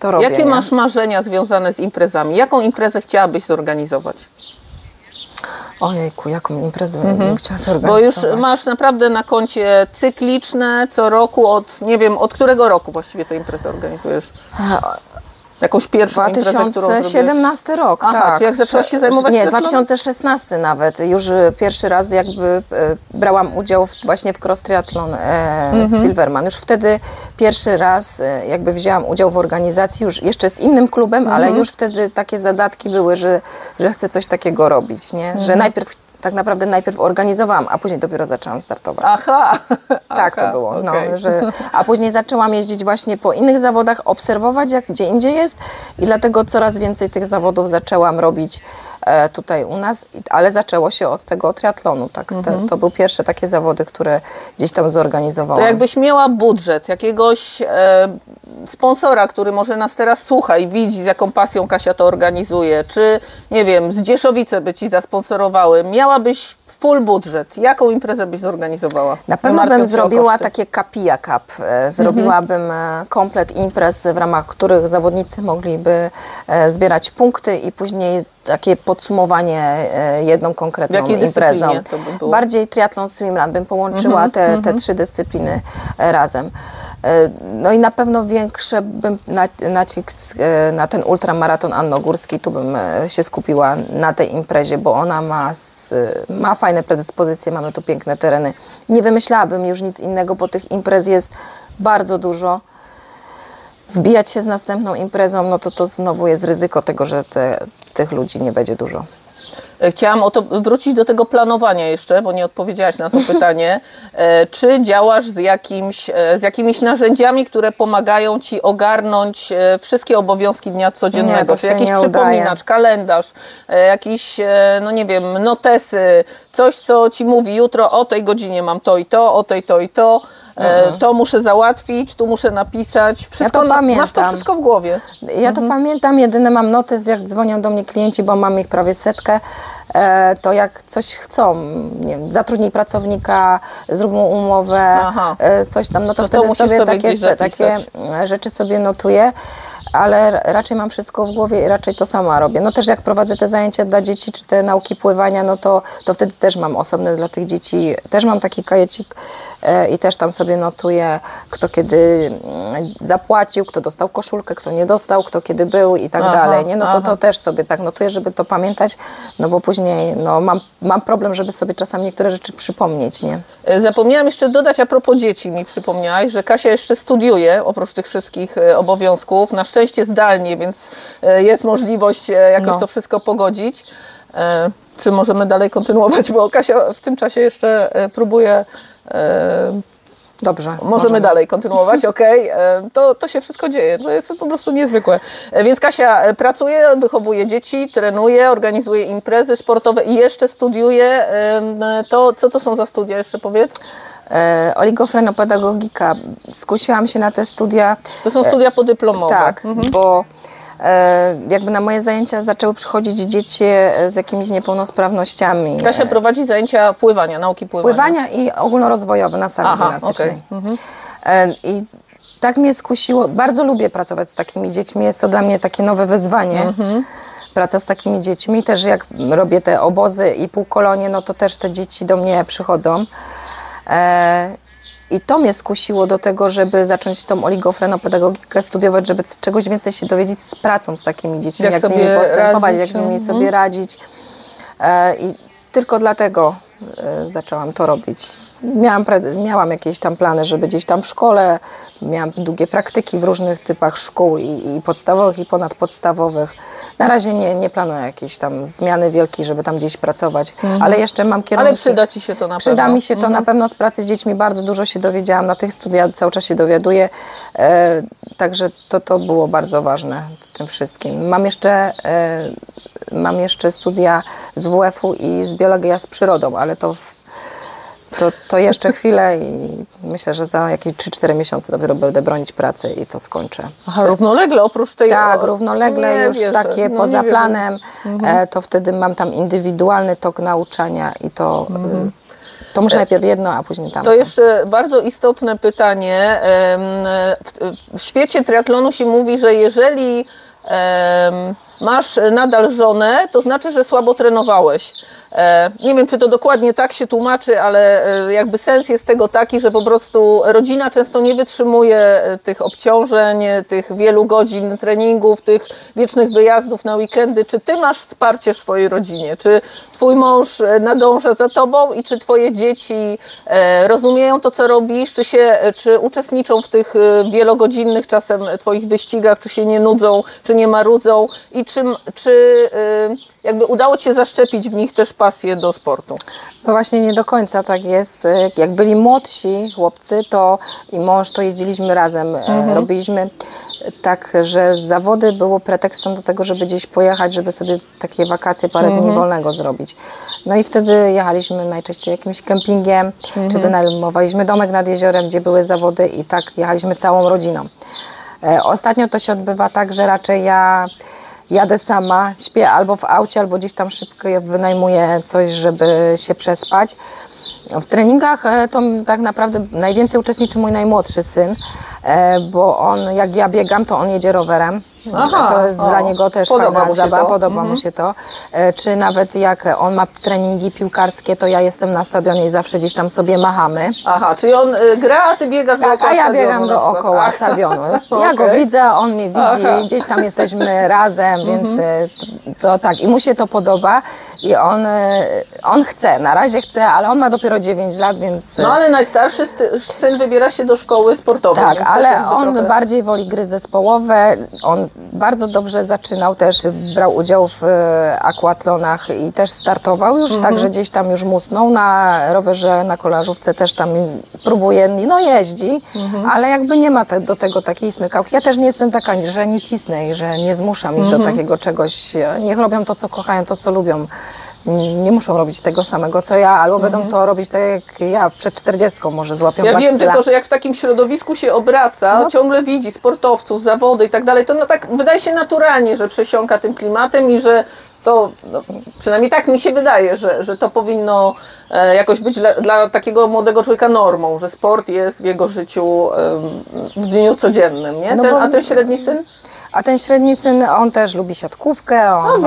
to robię. Jakie masz marzenia związane z imprezami? Jaką imprezę chciałabyś zorganizować? Ojejku, jaką imprezę bym chciała zorganizować. Bo już masz naprawdę na koncie cykliczne, co roku, od którego roku właściwie tę imprezę organizujesz? Jakąś pierwszą 2017 imprezę, rok, tak. Czy jak zaczęłaś się zajmować? Nie, 2016 nawet. Już pierwszy raz jakby brałam udział właśnie w Cross Triathlon Silverman. Już wtedy pierwszy raz jakby wzięłam udział w organizacji, już jeszcze z innym klubem, ale już wtedy takie zadatki były, że chcę coś takiego robić, nie? Że tak naprawdę najpierw organizowałam, a później dopiero zaczęłam startować. Aha! Tak to było. A później zaczęłam jeździć właśnie po innych zawodach, obserwować jak gdzie indziej jest i dlatego coraz więcej tych zawodów zaczęłam robić tutaj u nas, ale zaczęło się od tego triatlonu. Tak? To były pierwsze takie zawody, które gdzieś tam zorganizowałam. To jakbyś miała budżet jakiegoś sponsora, który może nas teraz słucha i widzi, z jaką pasją Kasia to organizuje, czy nie wiem, z Dzierżowice by ci zasponsorowały, miałabyś full budżet. Jaką imprezę byś zorganizowała? Na pewno bym zrobiła takie Capia Cup. Zrobiłabym komplet imprez, w ramach których zawodnicy mogliby zbierać punkty i później takie podsumowanie jedną konkretną imprezą. To by było? Bardziej triathlon swimrun. Bym połączyła te 3 dyscypliny razem. No i na pewno większe bym nacisk na ten ultramaraton Annogórski. Tu bym się skupiła na tej imprezie, bo ona ma fajne predyspozycje, mamy tu piękne tereny. Nie wymyślałabym już nic innego, bo tych imprez jest bardzo dużo. Wbijać się z następną imprezą, to znowu jest ryzyko tego, że tych ludzi nie będzie dużo. Chciałam wrócić do tego planowania jeszcze, bo nie odpowiedziałaś na to pytanie. Czy działasz z jakimiś narzędziami, które pomagają Ci ogarnąć wszystkie obowiązki dnia codziennego? Nie, to się jakiś przypominacz, kalendarz, jakiś, no nie wiem, notesy, coś, co Ci mówi jutro o tej godzinie mam to i to, o tej to i to. To muszę załatwić, tu muszę napisać. Wszystko, ja to pamiętam. Masz to wszystko w głowie. Ja to pamiętam, jedyne mam notes, jak dzwonią do mnie klienci, bo mam ich prawie setkę, to jak coś chcą, nie wiem, zatrudnij pracownika, zrób mu umowę, coś tam, no to wtedy to sobie takie rzeczy sobie notuję. Ale raczej mam wszystko w głowie i raczej to sama robię. No też jak prowadzę te zajęcia dla dzieci, czy te nauki pływania, no to wtedy też mam osobne dla tych dzieci, też mam taki kajecik i też tam sobie notuję, kto kiedy zapłacił, kto dostał koszulkę, kto nie dostał, kto kiedy był i tak dalej. Nie? No to też sobie tak notuję, żeby to pamiętać, no bo później no, mam problem, żeby sobie czasami niektóre rzeczy przypomnieć. Nie? Zapomniałam jeszcze dodać, a propos dzieci mi przypomniałaś, że Kasia jeszcze studiuje, oprócz tych wszystkich obowiązków, na szczęście zdalnie, więc jest możliwość jakoś to wszystko pogodzić. Czy możemy dalej kontynuować, bo Kasia w tym czasie jeszcze próbuje... Dobrze. Możemy dalej kontynuować, okej. To się wszystko dzieje, to jest po prostu niezwykłe. Więc Kasia pracuje, wychowuje dzieci, trenuje, organizuje imprezy sportowe i jeszcze studiuje. Co to są za studia, jeszcze powiedz? Oligofrenopedagogika. Skusiłam się na te studia. To są studia podyplomowe. Tak, bo jakby na moje zajęcia zaczęły przychodzić dzieci z jakimiś niepełnosprawnościami. Kasia prowadzi zajęcia pływania, nauki pływania. Pływania i ogólnorozwojowe na sali gimnastycznej. I tak mnie skusiło. Bardzo lubię pracować z takimi dziećmi. Jest to dla mnie takie nowe wyzwanie. Praca z takimi dziećmi. Też jak robię te obozy i półkolonie, no to też te dzieci do mnie przychodzą. I to mnie skusiło do tego, żeby zacząć tą oligofrenopedagogikę studiować, żeby czegoś więcej się dowiedzieć z pracą z takimi dziećmi, jak z nimi postępować, jak z nimi sobie radzić. I tylko dlatego zaczęłam to robić. Miałam jakieś tam plany, żeby gdzieś tam w szkole, miałam długie praktyki w różnych typach szkół i podstawowych, i ponadpodstawowych. Na razie nie planuję jakiejś tam zmiany wielkiej, żeby tam gdzieś pracować, ale jeszcze mam kierunki. Ale przyda Ci się to na pewno. Przyda mi się to na pewno. Z pracy z dziećmi bardzo dużo się dowiedziałam, na tych studiach cały czas się dowiaduję, także to było bardzo ważne w tym wszystkim. Mam jeszcze studia z WF-u i z biologii z przyrodą, ale to jeszcze chwilę i myślę, że za jakieś 3-4 miesiące dopiero będę bronić pracy i to skończę. Aha, równolegle oprócz tej... Tak, równolegle już wierzę, takie poza planem, to wtedy mam tam indywidualny tok nauczania i to... To muszę najpierw jedno, a później tamto. To jeszcze bardzo istotne pytanie. W świecie triatlonu się mówi, że jeżeli masz nadal żonę, to znaczy, że słabo trenowałeś. Nie wiem, czy to dokładnie tak się tłumaczy, ale jakby sens jest tego taki, że po prostu rodzina często nie wytrzymuje tych obciążeń, tych wielu godzin treningów, tych wiecznych wyjazdów na weekendy. Czy Ty masz wsparcie w swojej rodzinie? Czy Twój mąż nadąża za Tobą i czy Twoje dzieci rozumieją to, co robisz? Czy uczestniczą w tych wielogodzinnych czasem Twoich wyścigach? Czy się nie nudzą, czy nie marudzą? I czy jakby udało Ci się zaszczepić w nich też pasję do sportu? No właśnie nie do końca tak jest. Jak byli młodsi chłopcy, to i mąż, to jeździliśmy razem. Robiliśmy tak, że zawody było pretekstem do tego, żeby gdzieś pojechać, żeby sobie takie wakacje, parę dni wolnego zrobić. No i wtedy jechaliśmy najczęściej jakimś kempingiem, czy wynajmowaliśmy domek nad jeziorem, gdzie były zawody i tak jechaliśmy całą rodziną. Ostatnio to się odbywa tak, że raczej ja... Jadę sama, śpię albo w aucie, albo gdzieś tam szybko wynajmuję coś, żeby się przespać. W treningach to tak naprawdę najwięcej uczestniczy mój najmłodszy syn, bo on, jak ja biegam, to on jedzie rowerem. To jest dla niego też fajna zabawa, podoba mu się to. Czy nawet jak on ma treningi piłkarskie, to ja jestem na stadionie i zawsze gdzieś tam sobie machamy. Czyli on gra, a ty biegasz dookoła stadionu. A ja biegam dookoła stadionu. Ja go widzę, on mnie widzi, gdzieś tam jesteśmy razem, więc to tak. I mu się to podoba i on chce, na razie chce, ale on ma dopiero 9 lat, więc... No ale najstarszy syn wybiera się do szkoły sportowej. Tak, ale on bardziej woli gry zespołowe, on bardzo dobrze zaczynał też, brał udział w aquatlonach i też startował już, także gdzieś tam już musnął na rowerze, na kolażówce też tam próbuje, no jeździ, ale jakby nie ma do tego takiej smykałki. Ja też nie jestem taka, że nie cisnę i że nie zmuszam ich do takiego czegoś. Niech robią to, co kochają, to, co lubią. Nie muszą robić tego samego, co ja, albo będą to robić tak jak ja, przed 40 może złapią bakcyla. Ja wiem tylko, że jak w takim środowisku się obraca, ciągle widzi sportowców, zawody i tak dalej, to no tak wydaje się naturalnie, że przesiąka tym klimatem i że to, no, przynajmniej tak mi się wydaje, że to powinno jakoś być dla takiego młodego człowieka normą, że sport jest w jego życiu w dniu codziennym, nie? A ten średni syn? A ten średni syn, on też lubi siatkówkę, on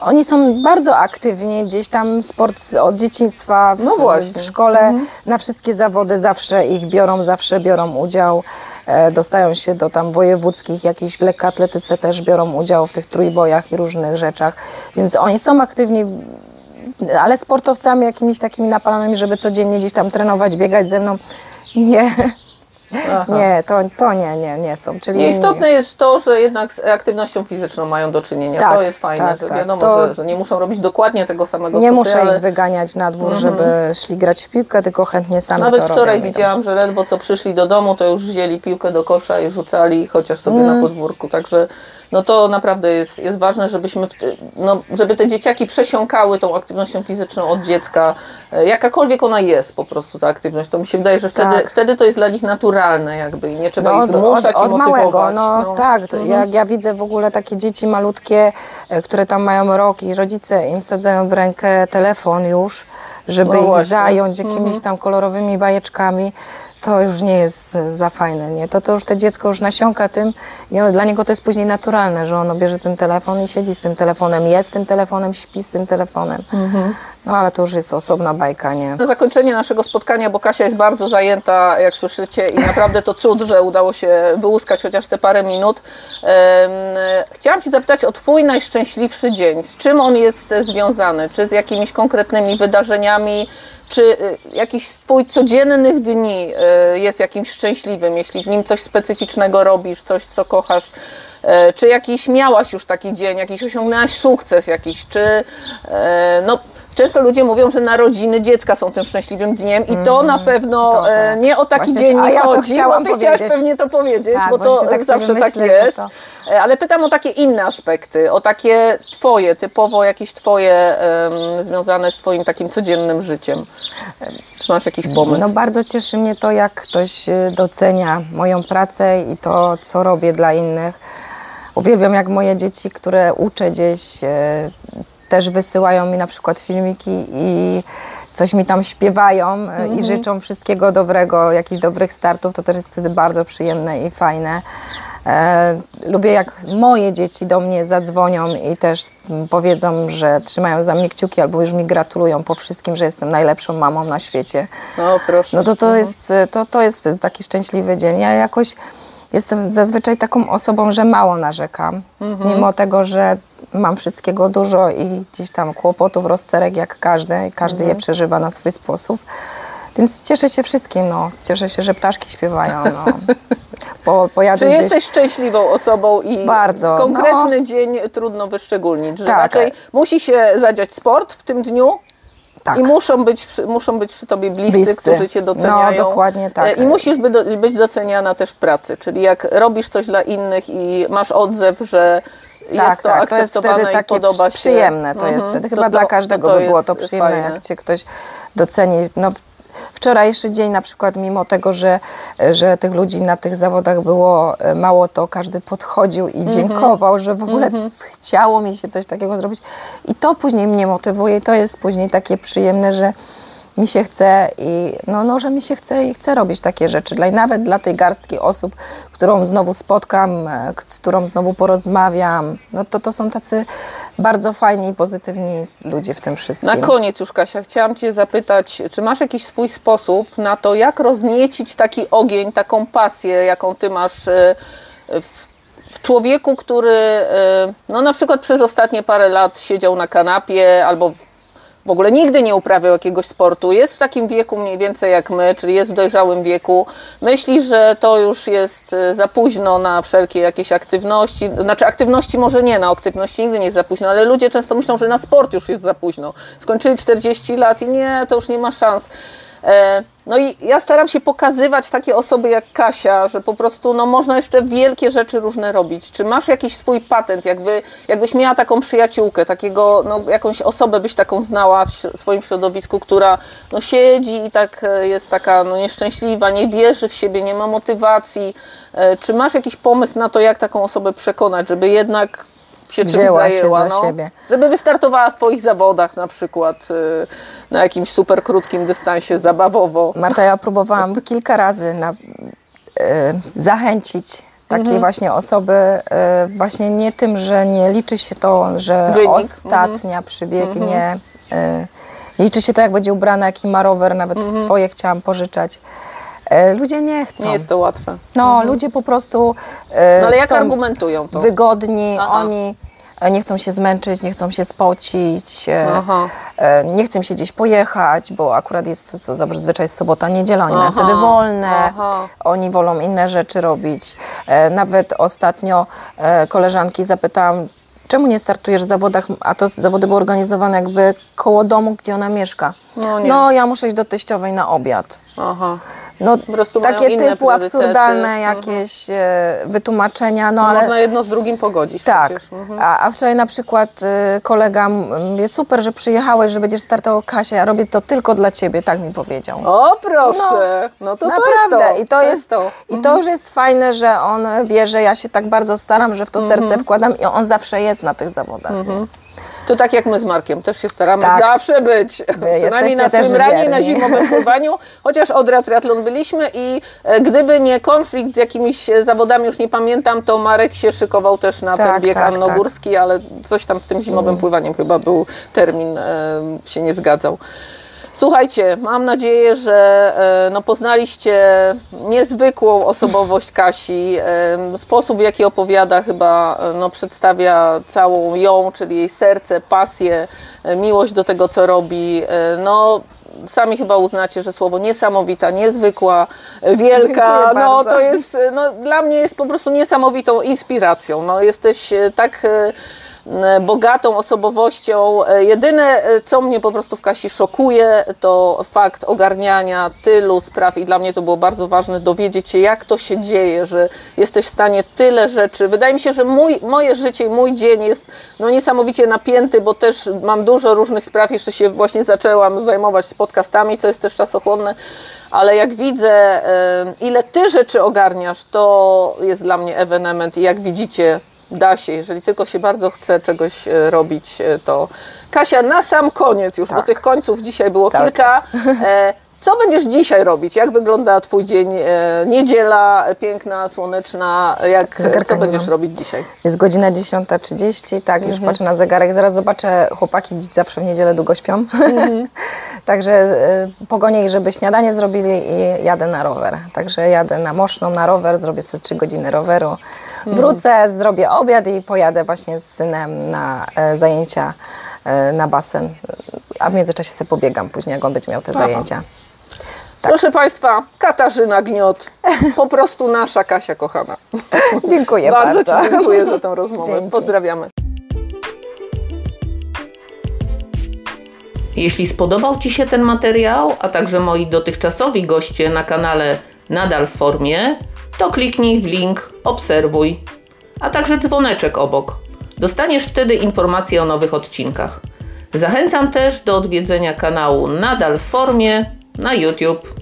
Oni są bardzo aktywni, gdzieś tam sport od dzieciństwa, w szkole, na wszystkie zawody zawsze ich biorą, zawsze biorą udział. Dostają się do tam wojewódzkich, jakiejś w lekkoatletyce też biorą udział w tych trójbojach i różnych rzeczach, więc oni są aktywni. Ale sportowcami jakimiś takimi napalonymi, żeby codziennie gdzieś tam trenować, biegać ze mną, nie. Nie, to nie są. Czyli nieistotne jest to, że jednak z aktywnością fizyczną mają do czynienia. Tak, to jest fajne, że wiadomo, że nie muszą robić dokładnie tego samego, co ty. Nie muszę ich wyganiać na dwór, żeby szli grać w piłkę, tylko chętnie sami to robią. Nawet wczoraj widziałam, że ledwo co przyszli do domu, to już wzięli piłkę do kosza i rzucali chociaż sobie na podwórku. Także no to naprawdę jest ważne, żebyśmy żeby te dzieciaki przesiąkały tą aktywnością fizyczną od dziecka. Jakakolwiek ona jest po prostu, ta aktywność. To mi się wydaje, że wtedy to jest dla nich naturalne jakby i nie trzeba ich zmuszać i motywować. Małego, Jak ja widzę w ogóle takie dzieci malutkie, które tam mają rok i rodzice im wsadzają w rękę telefon już, żeby ich zająć jakimiś tam kolorowymi bajeczkami. To już nie jest za fajne, nie? To już to dziecko już nasiąka tym i dla niego to jest później naturalne, że ono bierze ten telefon i siedzi z tym telefonem, je z tym telefonem, śpi z tym telefonem. No ale to już jest osobna bajka, nie? Na zakończenie naszego spotkania, bo Kasia jest bardzo zajęta, jak słyszycie, i naprawdę to cud, że udało się wyłuskać chociaż te parę minut. Chciałam Cię zapytać o Twój najszczęśliwszy dzień. Z czym on jest związany? Czy z jakimiś konkretnymi wydarzeniami? Czy jakiś z Twoich codziennych dni jest jakimś szczęśliwym, jeśli w nim coś specyficznego robisz, coś, co kochasz? Czy jakiś miałaś już taki dzień, jakiś osiągnęłaś sukces jakiś? Czy często ludzie mówią, że narodziny dziecka są tym szczęśliwym dniem i to na pewno nie o taki dzień nie chodzi, ja bo Ty chciałaś pewnie to powiedzieć, tak, bo to tak zawsze tak jest. Ale pytam o takie inne aspekty, o takie Twoje, typowo jakieś Twoje związane z Twoim takim codziennym życiem. Czy masz jakiś pomysł? No bardzo cieszy mnie to, jak ktoś docenia moją pracę i to, co robię dla innych. Uwielbiam, jak moje dzieci, które uczę gdzieś, też wysyłają mi na przykład filmiki i coś mi tam śpiewają i życzą wszystkiego dobrego, jakichś dobrych startów, to też jest wtedy bardzo przyjemne i fajne. Lubię, jak moje dzieci do mnie zadzwonią i też powiedzą, że trzymają za mnie kciuki albo już mi gratulują po wszystkim, że jestem najlepszą mamą na świecie. O, proszę. No to jest taki szczęśliwy dzień. Ja jakoś jestem zazwyczaj taką osobą, że mało narzekam, mimo tego, że mam wszystkiego dużo i gdzieś tam kłopotów, rozterek jak każdy je przeżywa na swój sposób. Więc cieszę się wszystkim, Cieszę się, że ptaszki śpiewają, Czy gdzieś... jesteś szczęśliwą osobą i bardzo, konkretny dzień trudno wyszczególnić, że raczej musi się zadziać sport w tym dniu? Tak. I muszą być przy Tobie bliscy, którzy Cię doceniają. No, dokładnie tak. I musisz być doceniana też w pracy, czyli jak robisz coś dla innych i masz odzew, że jest to akceptowane i podoba się. Przyjemne to jest wtedy. Chyba dla każdego by było to przyjemne, fajne. Jak Cię ktoś doceni. Wczorajszy dzień na przykład, mimo tego, że tych ludzi na tych zawodach było mało, to każdy podchodził i dziękował, że w ogóle chciało mi się coś takiego zrobić. I to później mnie motywuje, to jest później takie przyjemne, że mi się chce i że mi się chce i chcę robić takie rzeczy. Nawet dla tej garstki osób, którą znowu spotkam, z którą znowu porozmawiam. To są tacy bardzo fajni i pozytywni ludzie w tym wszystkim. Na koniec już, Kasia, chciałam Cię zapytać, czy masz jakiś swój sposób na to, jak rozniecić taki ogień, taką pasję, jaką Ty masz w człowieku, który na przykład przez ostatnie parę lat siedział na kanapie albo w ogóle nigdy nie uprawiał jakiegoś sportu, jest w takim wieku mniej więcej jak my, czyli jest w dojrzałym wieku, myśli, że to już jest za późno na wszelkie jakieś aktywności, znaczy aktywności może nie, na aktywności nigdy nie jest za późno, ale ludzie często myślą, że na sport już jest za późno. Skończyli 40 lat i nie, to już nie ma szans. No i ja staram się pokazywać takie osoby jak Kasia, że po prostu no, można jeszcze wielkie rzeczy różne robić. Czy masz jakiś swój patent, jakbyś miała taką przyjaciółkę, takiego, no, jakąś osobę byś taką znała w swoim środowisku, która no, siedzi i tak jest taka no, nieszczęśliwa, nie wierzy w siebie, nie ma motywacji. Czy masz jakiś pomysł na to, jak taką osobę przekonać, żeby jednak się wzięła czymś zajęła, się za siebie. Żeby wystartowała w twoich zawodach na przykład na jakimś super krótkim dystansie zabawowo. Marta, ja próbowałam kilka razy zachęcić takiej właśnie osoby, właśnie nie tym, że nie liczy się to, że wynik. Ostatnia przybiegnie, liczy się to, jak będzie ubrana, jaki ma rower, nawet swoje chciałam pożyczać. Ludzie nie chcą. Nie jest to łatwe. No, ludzie po prostu no, ale jak są argumentują to? Wygodni, oni nie chcą się zmęczyć, nie chcą się spocić, nie chcą się gdzieś pojechać, bo akurat jest to zazwyczaj sobota, niedziela, oni mają wtedy wolne, oni wolą inne rzeczy robić. Nawet ostatnio koleżanki zapytałam, czemu nie startujesz w zawodach, a to zawody były organizowane jakby koło domu, gdzie ona mieszka. No, no ja muszę iść do teściowej na obiad. No, takie typu absurdalne jakieś wytłumaczenia. No, ale można jedno z drugim pogodzić. Tak. A wczoraj na przykład kolega mówi, super, że przyjechałeś, że będziesz startował, Kasia, ja robię to tylko dla ciebie, tak mi powiedział. O proszę, no to naprawdę. I to jest to. I to już jest fajne, że on wie, że ja się tak bardzo staram, że w to serce wkładam i on zawsze jest na tych zawodach. To tak jak my z Markiem, też się staramy zawsze być, przynajmniej na swym ranie i na zimowym pływaniu, chociaż Odra Triathlon byliśmy i gdyby nie konflikt z jakimiś zawodami, już nie pamiętam, to Marek się szykował też na ten bieg Annogórski, ale coś tam z tym zimowym pływaniem chyba był termin, się nie zgadzał. Słuchajcie, mam nadzieję, że no, poznaliście niezwykłą osobowość Kasi. Sposób, w jaki opowiada, chyba no, przedstawia całą ją, czyli jej serce, pasję, miłość do tego, co robi. No, sami chyba uznacie, że słowo niesamowita, niezwykła, wielka, no to jest, no, dla mnie jest po prostu niesamowitą inspiracją. No, jesteś tak bogatą osobowością. Jedyne, co mnie po prostu w Kasi szokuje, to fakt ogarniania tylu spraw i dla mnie to było bardzo ważne dowiedzieć się, jak to się dzieje, że jesteś w stanie tyle rzeczy. Wydaje mi się, że moje życie i mój dzień jest no, niesamowicie napięty, bo też mam dużo różnych spraw. Jeszcze się właśnie zaczęłam zajmować z podcastami, co jest też czasochłonne. Ale jak widzę, ile ty rzeczy ogarniasz, to jest dla mnie ewenement i jak widzicie, da się, jeżeli tylko się bardzo chce czegoś robić, to... Kasia, na sam koniec już, bo tych końców dzisiaj było kilka. Co będziesz dzisiaj robić? Jak wygląda twój dzień? Niedziela piękna, słoneczna. Co będziesz robić dzisiaj? Jest godzina 10:30, tak, już patrzę na zegarek. Zaraz zobaczę, chłopaki zawsze w niedzielę długo śpią. Także pogonię ich, żeby śniadanie zrobili i jadę na rower. Także jadę na Moszną, na rower, zrobię sobie 3 godziny roweru. Wrócę, zrobię obiad i pojadę właśnie z synem na zajęcia na basen. A w międzyczasie sobie pobiegam później, jak on będzie miał te zajęcia. Tak. Proszę Państwa, Katarzyna Gniot, po prostu nasza Kasia kochana. Dziękuję bardzo. Bardzo Ci dziękuję za tą rozmowę. Dzięki. Pozdrawiamy. Jeśli spodobał Ci się ten materiał, a także moi dotychczasowi goście na kanale Nadal w formie, to kliknij w link obserwuj, a także dzwoneczek obok. Dostaniesz wtedy informacje o nowych odcinkach. Zachęcam też do odwiedzenia kanału Nadal w formie na YouTube.